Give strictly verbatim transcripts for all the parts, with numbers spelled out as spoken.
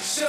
все.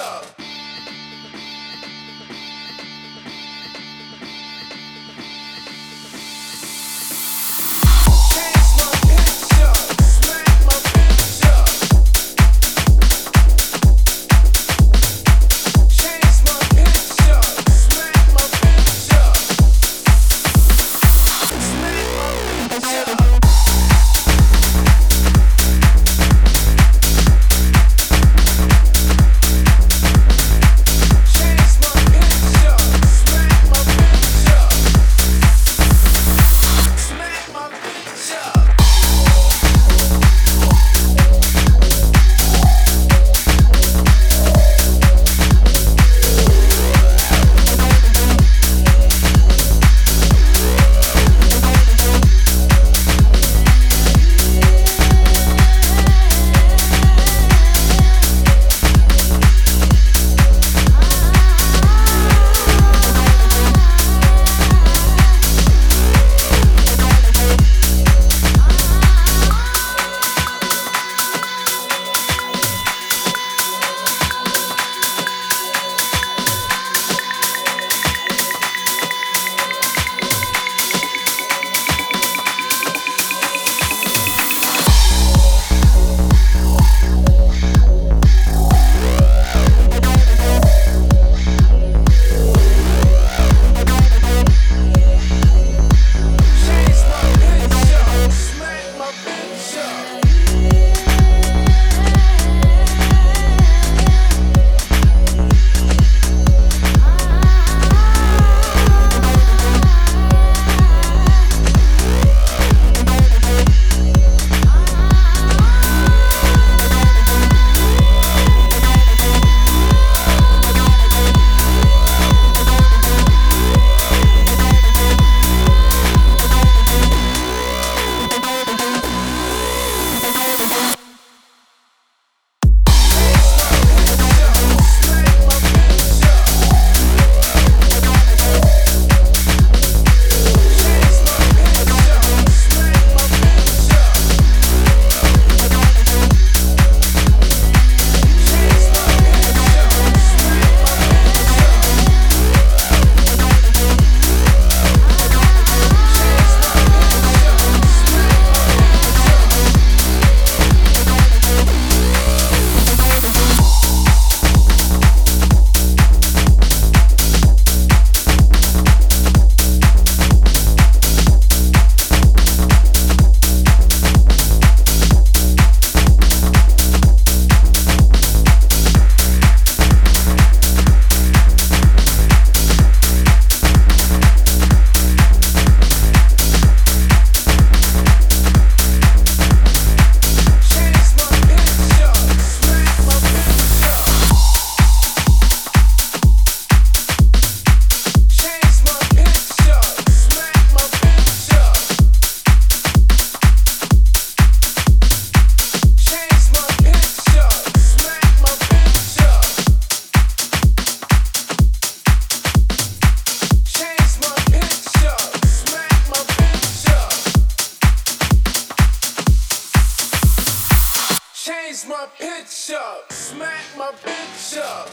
Change my pitch up, smack my bitch up.